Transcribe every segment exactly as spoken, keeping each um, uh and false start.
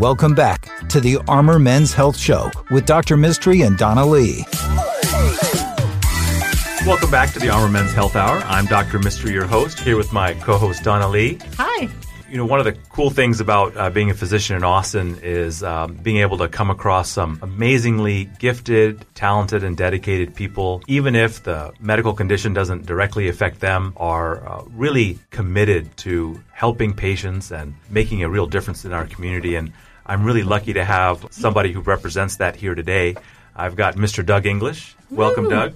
Welcome back to the Armor Men's Health Show with Doctor Mistry and Donna Lee. Welcome back to the Armor Men's Health Hour. I'm Doctor Mistry, your host, here with my co-host Donna Lee. Hi. You know, one of the cool things about uh, being a physician in Austin is uh, being able to come across some amazingly gifted, talented, and dedicated people, even if the medical condition doesn't directly affect them, are uh, really committed to helping patients and making a real difference in our community. And I'm really lucky to have somebody who represents that here today. I've got Mister Doug English. Welcome, Woo. Doug.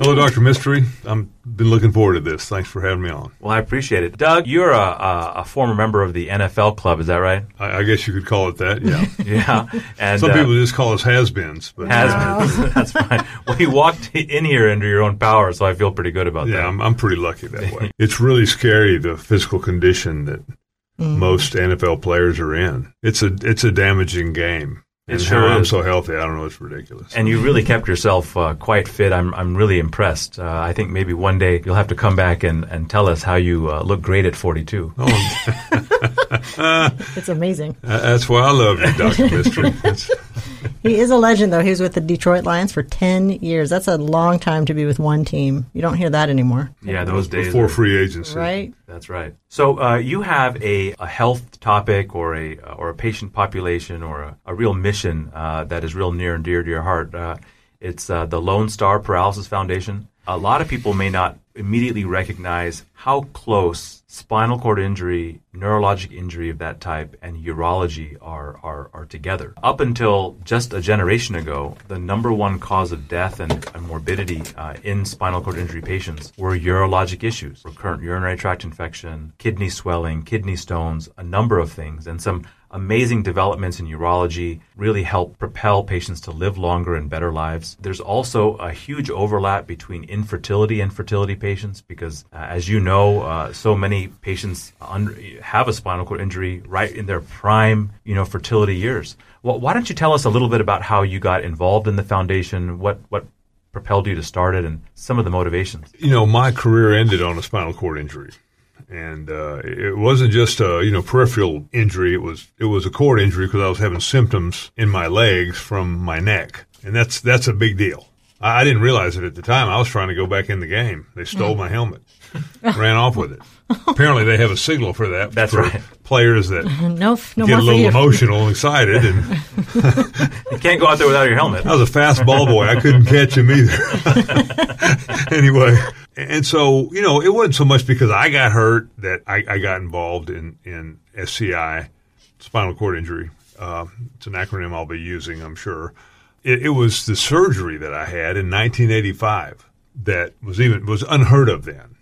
Hello, Doctor Mistry. I've been looking forward to this. Thanks for having me on. Well, I appreciate it. Doug, you're a, a, a former member of the N F L club, is that right? I, I guess you could call it that, yeah. yeah. And, Some uh, people just call us has-beens. But has-beens. No. That's fine. Well, you walked in here under your own power, so I feel pretty good about yeah, that. Yeah, I'm, I'm pretty lucky that way. It's really scary, the physical condition that mm. most N F L players are in. It's a It's a damaging game. And sure how I'm so healthy, I don't know, it's ridiculous. And you really kept yourself uh, quite fit. I'm I'm really impressed. Uh, I think maybe one day you'll have to come back and, and tell us how you uh, look great at forty-two. Oh, it's amazing. Uh, that's why I love you, Doctor Mistry. He is a legend, though. He was with the Detroit Lions for ten years. That's a long time to be with one team. You don't hear that anymore. Yeah, those days. Before free agency. Right. That's right. So uh, you have a, a health topic or a or a patient population or a, a real mission uh, that is real near and dear to your heart. Uh, it's uh, the Lone Star Paralysis Foundation. A lot of people may not immediately recognize how close spinal cord injury, neurologic injury of that type, and urology are, are, are together. Up until just a generation ago, the number one cause of death and, and morbidity uh, in spinal cord injury patients were urologic issues, recurrent urinary tract infection, kidney swelling, kidney stones, a number of things, and some amazing developments in urology really help propel patients to live longer and better lives. There's also a huge overlap between infertility and fertility patients because, uh, as you know, uh, so many patients under, have a spinal cord injury right in their prime, you know, fertility years. Well, why don't you tell us a little bit about how you got involved in the foundation, what what propelled you to start it, and some of the motivations? You know, my career ended on a spinal cord injury. And uh, it wasn't just a you know peripheral injury; it was it was a cord injury because I was having symptoms in my legs from my neck, and that's that's a big deal. I, I didn't realize it at the time. I was trying to go back in the game. They stole mm. my helmet, ran off with it. Apparently, they have a signal for that. That's for right. Players that no, no get a little emotional and excited, and you can't go out there without your helmet. I was a fast ball boy. I couldn't catch him either. Anyway. And so, you know, it wasn't so much because I got hurt that I, I got involved in, in S C I, spinal cord injury. Uh, it's an acronym I'll be using, I'm sure. It, it was the surgery that I had in nineteen eighty-five that was even was unheard of then.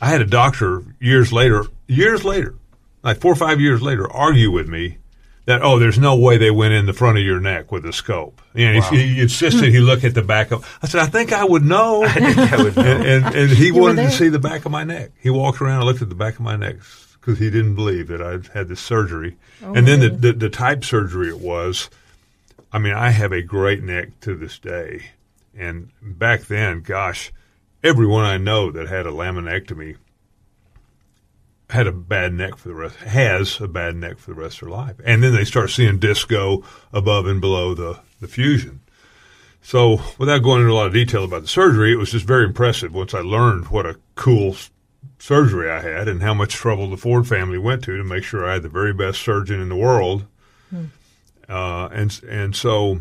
I had a doctor years later, years later, like four or five years later, argue with me that, oh, there's no way they went in the front of your neck with a scope. And wow. he, he insisted he look at the back of I said, I think I would know. I think I would know. And, and, and he you wanted to see the back of my neck. He walked around and looked at the back of my neck because he didn't believe that I had this surgery. Oh, and then the, the, the type surgery it was, I mean, I have a great neck to this day. And back then, gosh, everyone I know that had a laminectomy had a bad neck for the rest, has a bad neck for the rest of their life. And then they start seeing discs go above and below the, the fusion. So without going into a lot of detail about the surgery, it was just very impressive once I learned what a cool surgery I had and how much trouble the Ford family went to to make sure I had the very best surgeon in the world. Hmm. Uh, and and so...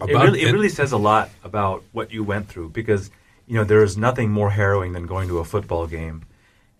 About, it, really, it really says a lot about what you went through because, you know, there is nothing more harrowing than going to a football game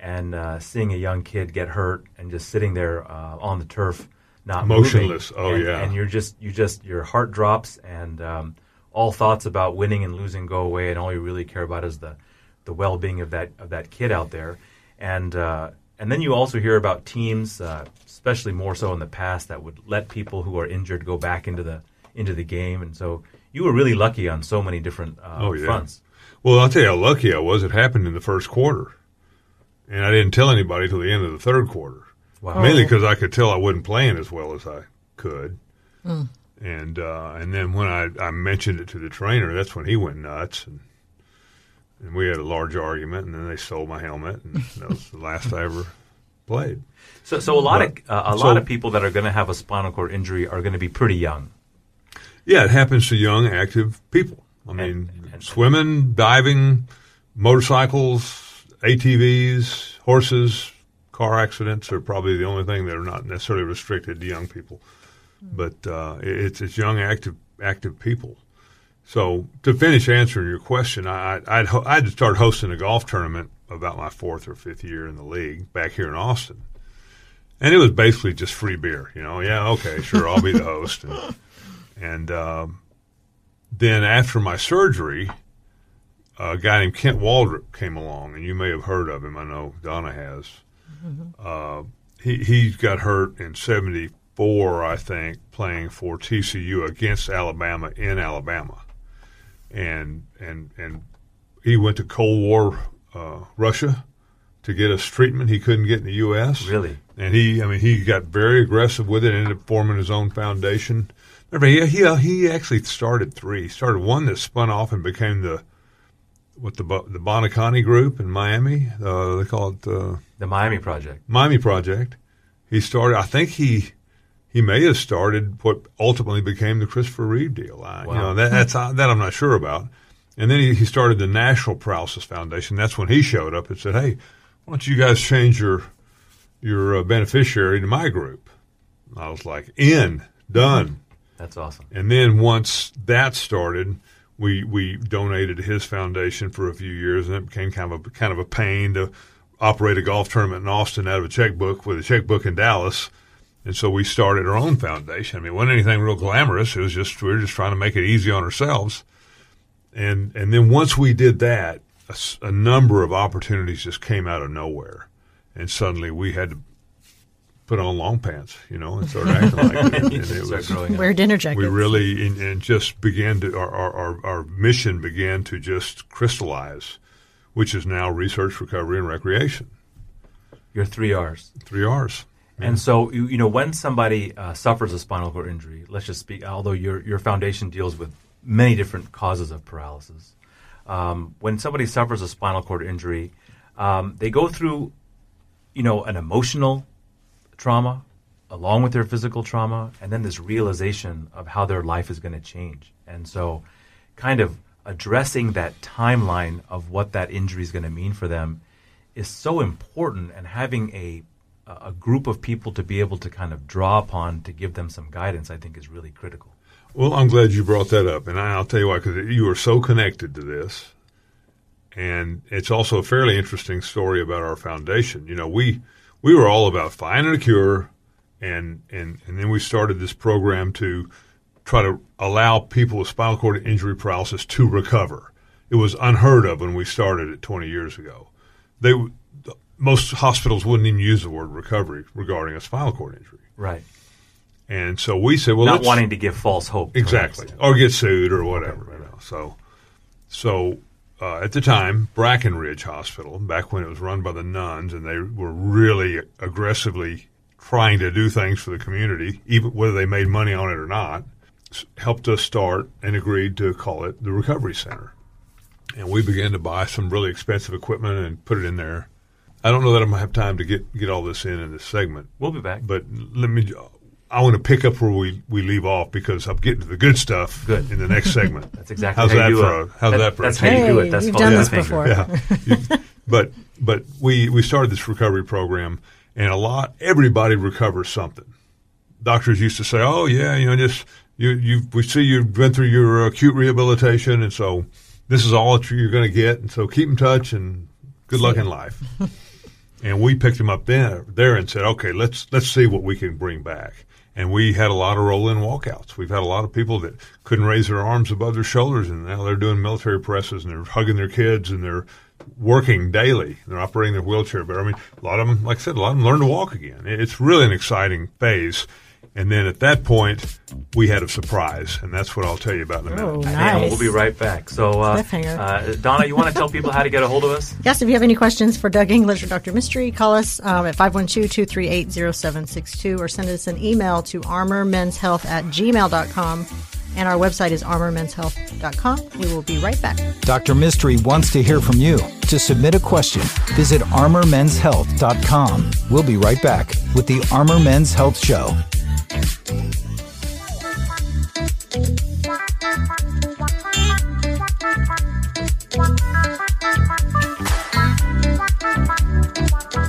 and uh, seeing a young kid get hurt and just sitting there uh, on the turf, not motionless. Moving. Oh and, yeah, and you're just you just your heart drops and um, all thoughts about winning and losing go away, and all you really care about is the, the well-being of that of that kid out there, and uh, and then you also hear about teams, uh, especially more so in the past, that would let people who are injured go back into the into the game, and so you were really lucky on so many different uh, oh, yeah. fronts. Well, I'll tell you how lucky I was. It happened in the first quarter. And I didn't tell anybody till the end of the third quarter, wow. mainly because I could tell I wasn't playing as well as I could. Mm. And uh, and then when I, I mentioned it to the trainer, that's when he went nuts. And, and we had a large argument, and then they stole my helmet, and that was the last I ever played. So so a lot but, of uh, a so, lot of people that are going to have a spinal cord injury are going to be pretty young. Yeah, it happens to young, active people. I mean, and, and, swimming, diving, motorcycles, A T Vs, horses, car accidents are probably the only thing that are not necessarily restricted to young people. But uh, it's it's young, active active people. So to finish answering your question, I, I'd, I'd started hosting a golf tournament about my fourth or fifth year in the league back here in Austin. And it was basically just free beer. You know, yeah, okay, sure, I'll be the host. And, and um, then after my surgery, a guy named Kent Waldrop came along, and you may have heard of him. I know Donna has. Mm-hmm. Uh, he, he got hurt in seventy-four, I think, playing for T C U against Alabama in Alabama. And and and he went to Cold War uh, Russia to get us treatment he couldn't get in the U S Really? And he, I mean, he got very aggressive with it and ended up forming his own foundation. Remember, he, he, he actually started three. He started one that spun off and became the what the the Bonaconi Group in Miami. Uh, they call it uh, the Miami Project. Miami Project. He started, I think he... He may have started what ultimately became the Christopher Reeve deal. I, wow. You know, that, that's, that I'm not sure about. And then he, he started the National Paralysis Foundation. That's when he showed up and said, hey, why don't you guys change your your uh, beneficiary to my group? And I was like, in, done. That's awesome. And then once that started, we we donated to his foundation for a few years, and it became kind of a, kind of a pain to operate a golf tournament in Austin out of a checkbook with a checkbook in Dallas. And so we started our own foundation. I mean, it wasn't anything real glamorous. It was just, we were just trying to make it easy on ourselves. And and then once we did that, a, a number of opportunities just came out of nowhere. And suddenly we had to put on long pants, you know, and started acting like it. And it was, wear dinner jackets. We really, and, and just began to, our, our, our mission began to just crystallize, which is now research, recovery, and recreation. Your three R's. Three R's. And so, you know, when somebody uh, suffers a spinal cord injury, let's just speak, although your your foundation deals with many different causes of paralysis, um, when somebody suffers a spinal cord injury, um, they go through, you know, an emotional trauma along with their physical trauma, and then this realization of how their life is going to change. And so kind of addressing that timeline of what that injury is going to mean for them is so important, and having a a group of people to be able to kind of draw upon to give them some guidance, I think, is really critical. Well, I'm glad you brought that up, and I'll tell you why, because you are so connected to this, and it's also a fairly interesting story about our foundation. You know, we we were all about finding a cure, and, and, and then we started this program to try to allow people with spinal cord injury paralysis to recover. It was unheard of when we started it twenty years ago. They Most hospitals wouldn't even use the word recovery regarding a spinal cord injury. Right. And so we said, well, not wanting to give false hope. Exactly. Or get sued or whatever. Okay, right, you know. Right. So, so uh, at the time, Brackenridge Hospital, back when it was run by the nuns, and they were really aggressively trying to do things for the community, even whether they made money on it or not, helped us start and agreed to call it the Recovery Center. And we began to buy some really expensive equipment and put it in there. I don't know that I'm going to have time to get, get all this in in this segment. We'll be back. But let me – I want to pick up where we, we leave off, because I'm getting to the good stuff good. in the next segment. That's exactly how's how you that do for it. A, how's that, that for That's a, how you do it. That's You've done this before. Yeah. you, but but we, we started this recovery program, and a lot – everybody recovers something. Doctors used to say, oh, yeah, you know, just you, – you, we see you've been through your acute rehabilitation, and so this is all that you're going to get. And so keep in touch and good see luck you. in life. And we picked him up there, there and said, okay, let's let's see what we can bring back. And we had a lot of roll-in walkouts. We've had a lot of people that couldn't raise their arms above their shoulders, and now they're doing military presses, and they're hugging their kids, and they're working daily. They're operating their wheelchair. But, I mean, a lot of them, like I said, a lot of them learn to walk again. It's really an exciting phase. And then at that point, we had a surprise, and that's what I'll tell you about in a minute. Oh, nice. We'll be right back. So, uh, uh, Donna, you want to tell people how to get a hold of us? Yes, if you have any questions for Doug English or Doctor Mistry, call us um, at five one two, two three eight, zero seven six two or send us an email to armor men's health at gmail dot com. And our website is armor men's health dot com. We will be right back. Doctor Mistry wants to hear from you. To submit a question, visit armor men's health dot com. We'll be right back with the Armor Men's Health Show.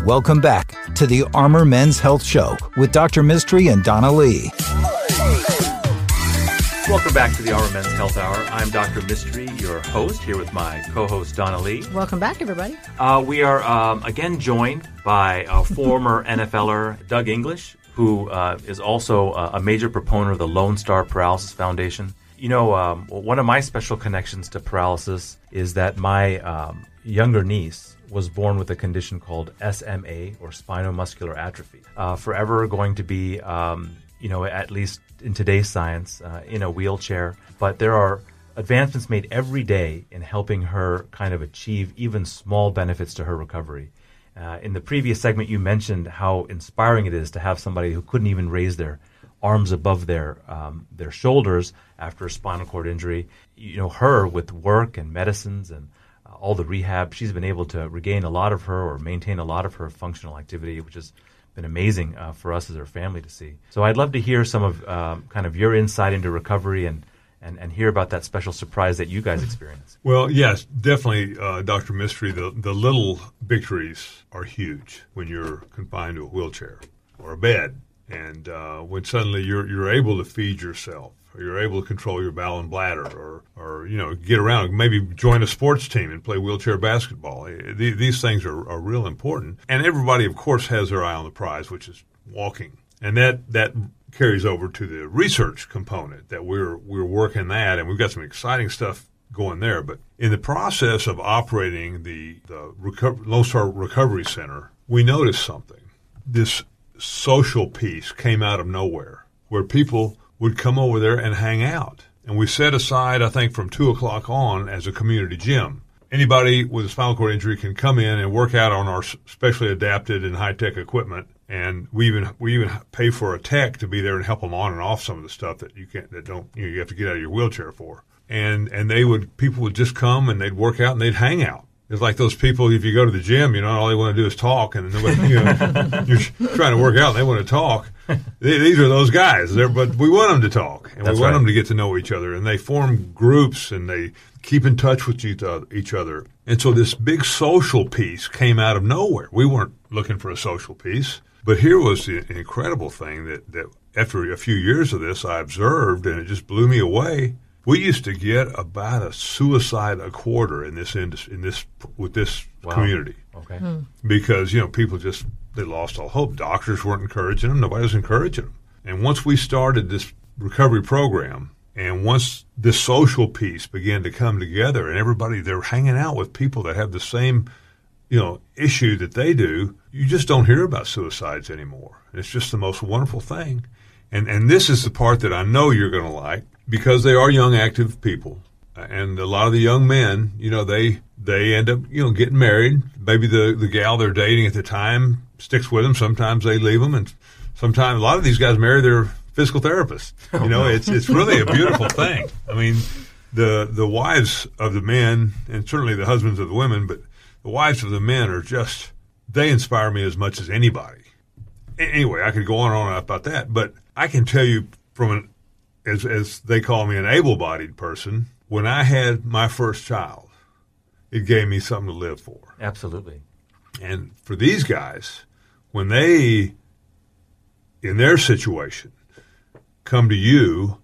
Welcome back to the Armor Men's Health Show with Doctor Mistry and Donna Lee. Welcome back to the Armor Men's Health Hour. I'm Doctor Mistry, your host, here with my co-host, Donna Lee. Welcome back, everybody. Uh, we are um, again joined by a former N F L er, Doug English, who uh, is also uh, a major proponent of the Lone Star Paralysis Foundation. You know, um, one of my special connections to paralysis is that my um, younger niece was born with a condition called S M A, or Spinal Muscular Atrophy, uh, forever going to be, um, you know, at least in today's science, uh, in a wheelchair. But there are advancements made every day in helping her kind of achieve even small benefits to her recovery. Uh, in the previous segment, you mentioned how inspiring it is to have somebody who couldn't even raise their arms above their um, their shoulders after a spinal cord injury. You know, her, with work and medicines and uh, all the rehab, she's been able to regain a lot of her or maintain a lot of her functional activity, which has been amazing uh, for us as her family to see. So I'd love to hear some of um, kind of your insight into recovery and And, and hear about that special surprise that you guys experienced. Well, yes, definitely, uh, Doctor Mistry, the, the little victories are huge when you're confined to a wheelchair or a bed. And uh, when suddenly you're you're able to feed yourself, or you're able to control your bowel and bladder, or, or you know, get around, maybe join a sports team and play wheelchair basketball. These, these things are, are real important. And everybody, of course, has their eye on the prize, which is walking. And that that carries over to the research component that we're we're working that, and we've got some exciting stuff going there. But in the process of operating the, the Reco- Lone Star Recovery Center, we noticed something. This social piece came out of nowhere, where people would come over there and hang out. And we set aside, I think, from two o'clock on as a community gym. Anybody with a spinal cord injury can come in and work out on our specially adapted and high-tech equipment. And we even we even pay for a tech to be there and help them on and off some of the stuff that you can't that don't you know, you have to get out of your wheelchair for. And and they would people would just come and they'd work out and they'd hang out. It's like those people, if you go to the gym, you know, all they want to do is talk, and nobody, you know, you're trying to work out and they want to talk. They, these are those guys. They're, but we want them to talk, and That's we want right. them to get to know each other. And they form groups, and they keep in touch with each other. And so this big social piece came out of nowhere. We weren't looking for a social piece. But here was the incredible thing that, that after a few years of this, I observed, and it just blew me away. We used to get about a suicide a quarter in this industry, in this with this wow. community, okay, hmm. because you know people just they lost all hope. Doctors weren't encouraging them. Nobody was encouraging them. And once we started this recovery program, and once this social piece began to come together, and everybody they're hanging out with people that have the same, you know, issue that they do, you just don't hear about suicides anymore. It's just the most wonderful thing. And and this is the part that I know you're going to like, because they are young, active people. And a lot of the young men, you know, they they end up, you know, getting married. Maybe the, the gal they're dating at the time sticks with them. Sometimes they leave them. And sometimes a lot of these guys marry their physical therapist. You know, it's it's really a beautiful thing. I mean, the the wives of the men, and certainly the husbands of the women, but the wives of the men are just, they inspire me as much as anybody. Anyway, I could go on and on about that. But I can tell you from an As, as they call me, an able-bodied person, when I had my first child, it gave me something to live for. Absolutely. And for these guys, when they, in their situation, come to you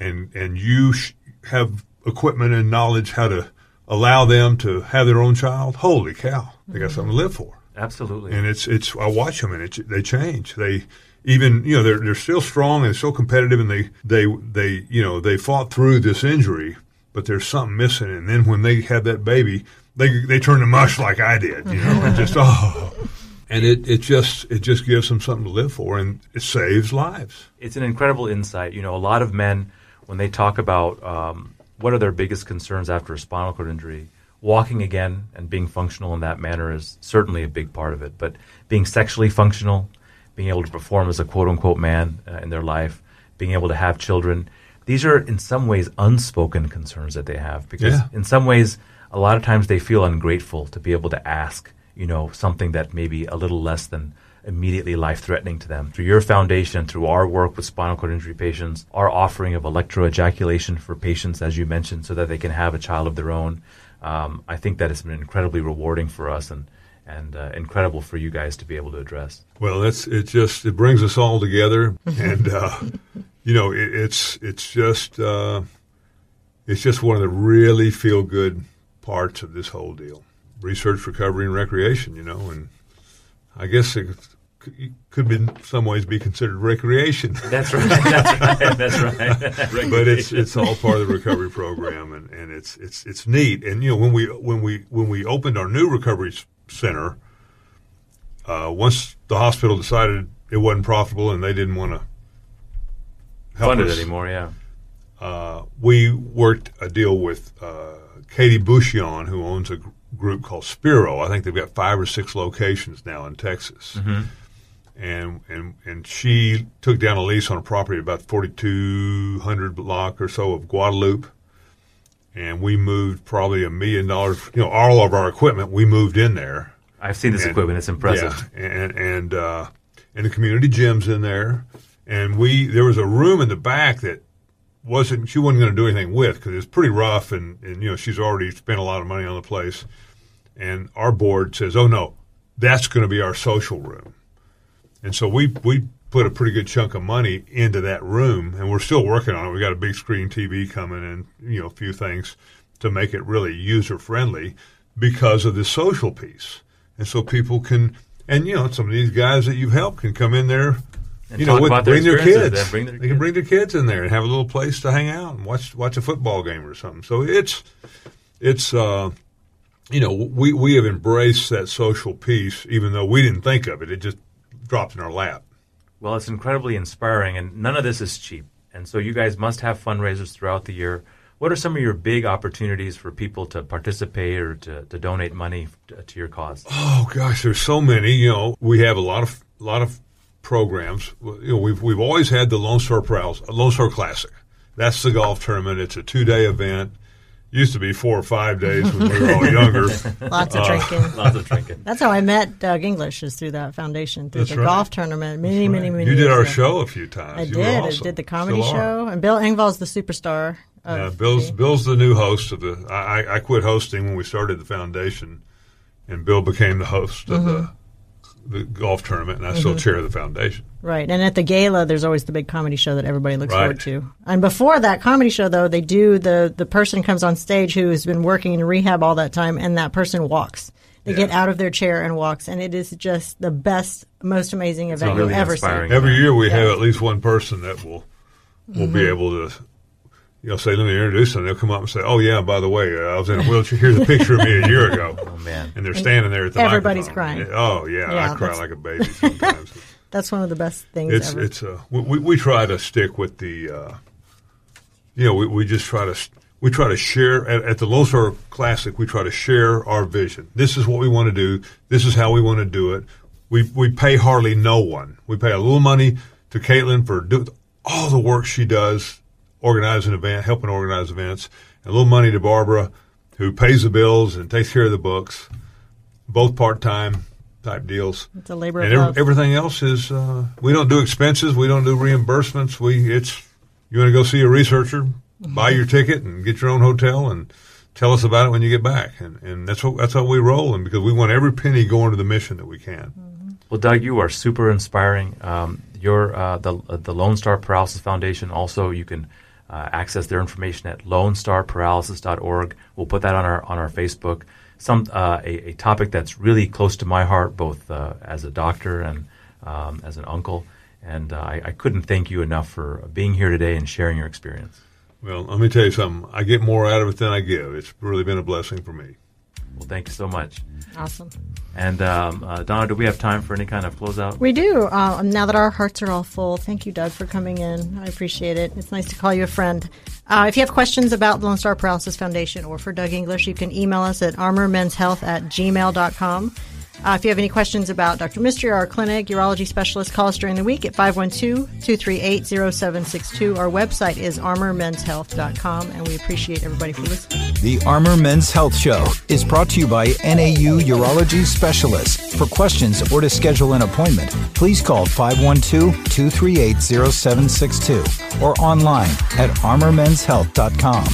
and and you sh- have equipment and knowledge how to allow them to have their own child, holy cow, they got something to live for. Absolutely. And it's, it's I watch them and it's, they change. They Even, you know, they're they're still strong and so competitive, and they, they, they, you know, they fought through this injury, but there's something missing. And then when they had that baby, they they turn to mush like I did, you know, and just, oh, And it, it just it just gives them something to live for, and it saves lives. It's an incredible insight. You know, a lot of men, when they talk about um, what are their biggest concerns after a spinal cord injury, walking again and being functional in that manner is certainly a big part of it. But being sexually functional, being able to perform as a quote-unquote man uh, in their life, being able to have children, these are in some ways unspoken concerns that they have. Because yeah. in some ways, a lot of times they feel ungrateful to be able to ask, you know, something that may be a little less than immediately life-threatening to them. Through your foundation, through our work with spinal cord injury patients, our offering of electroejaculation for patients, as you mentioned, so that they can have a child of their own, um, I think that has been incredibly rewarding for us and and uh, incredible for you guys to be able to address. Well, that's it. Just it brings us all together, and uh, you know, it, it's it's just uh, it's just one of the really feel-good parts of this whole deal. Research, recovery, and recreation, you know, and I guess it could in some ways be considered recreation. That's right. That's right. That's right. But it's it's all part of the recovery program, and, and it's it's it's neat. And you know, when we when we when we opened our new recovery center, uh, once the hospital decided it wasn't profitable and they didn't want to help fund us it anymore, yeah, uh, we worked a deal with uh, Katie Bouchion, who owns a group called Spiro. I think they've got five or six locations now in Texas. Mm-hmm. And and and she took down a lease on a property about forty-two hundred block or so of Guadalupe. And we moved probably a million dollars, you know, all of our equipment, we moved in there. I've seen this and, equipment. It's impressive. Yeah, and and uh, and the community gym's in there. And we there was a room in the back that wasn't she wasn't going to do anything with because it's pretty rough, and, and you know she's already spent a lot of money on the place, and our board says, oh no, that's going to be our social room. And so we we put a pretty good chunk of money into that room, and we're still working on it. We got a big screen T V coming and you know a few things to make it really user friendly because of the social piece. And so people can, and you know some of these guys that you've helped can come in there. And you know, with, bring, their kids. bring their kids. They can bring their kids in there and have a little place to hang out and watch watch a football game or something. So it's it's uh, you know we we have embraced that social piece, even though we didn't think of it. It just dropped in our lap. Well, it's incredibly inspiring, and none of this is cheap. And so you guys must have fundraisers throughout the year. What are some of your big opportunities for people to participate or to, to donate money to, to your cause? Oh gosh, there's so many. You know, we have a lot of a lot of. programs. You know, we've we've always had the Lone Star Paralysis, Lone Star Classic. That's the golf tournament. It's a two-day event. Used to be four or five days when we were all younger. Lots of uh, drinking. Lots of drinking. That's how I met Doug English, is through that foundation, through That's the right. golf tournament. Many, right. many, many. You did years our ago. show a few times. I you did. Awesome. I did the comedy Still show, are. and Bill Engvall's the superstar. Of yeah, Bill's the, Bill's the new host of the. I, I quit hosting when we started the foundation, and Bill became the host of mm-hmm. the. the golf tournament, and I mm-hmm. still chair the foundation. Right, and at the gala, there's always the big comedy show that everybody looks right. forward to. And before that comedy show, though, they do the the person comes on stage who has been working in rehab all that time, and that person walks. They yeah. get out of their chair and walks, and it is just the best, most amazing event really you've ever seen. Event. Every year we yeah. have at least one person that will will mm-hmm. be able to, you know, say, let me introduce them. They'll come up and say, oh, yeah, by the way, I was in a wheelchair. Here's a picture of me a year ago. Oh, man. And they're standing there at the Everybody's microphone. Crying. Oh, yeah, yeah I cry like a baby sometimes. That's one of the best things it's, ever. It's, uh, we, we try to stick with the, uh, you know, we, we just try to we try to share. At, at the Lone Star Classic, we try to share our vision. This is what we want to do. This is how we want to do it. We, we pay hardly no one. We pay a little money to Caitlin for do, all the work she does, organize an event, helping organize events, and a little money to Barbara, who pays the bills and takes care of the books, both part-time type deals. It's a labor and of love. Every, everything else is uh, we don't do expenses, we don't do reimbursements. We it's you want to go see a researcher, mm-hmm. buy your ticket and get your own hotel and tell us about it when you get back, and and that's what that's how we roll, and because we want every penny going to the mission that we can. Mm-hmm. Well, Doug, you are super inspiring. Um, your uh, the the Lone Star Paralysis Foundation. Also, you can. Uh, access their information at lone star paralysis dot org. We'll put that on our on our Facebook. Some uh, a, a topic that's really close to my heart, both uh, as a doctor and um, as an uncle. And uh, I, I couldn't thank you enough for being here today and sharing your experience. Well, let me tell you something. I get more out of it than I give. It's really been a blessing for me. Well, thank you so much. Awesome. And um, uh, Donna, do we have time for any kind of closeout? We do. Uh, now that our hearts are all full, thank you, Doug, for coming in. I appreciate it. It's nice to call you a friend. Uh, if you have questions about the Lone Star Paralysis Foundation or for Doug English, you can email us at armor men's health at gmail dot com. Uh, if you have any questions about Doctor Mistry or our clinic, urology specialist, call us during the week at five one two, two three eight, zero seven six two. Our website is armor men's health dot com, and we appreciate everybody for listening. The Armor Men's Health Show is brought to you by N A U Urology Specialists. For questions or to schedule an appointment, please call five one two, two three eight, zero seven six two or online at armor men's health dot com.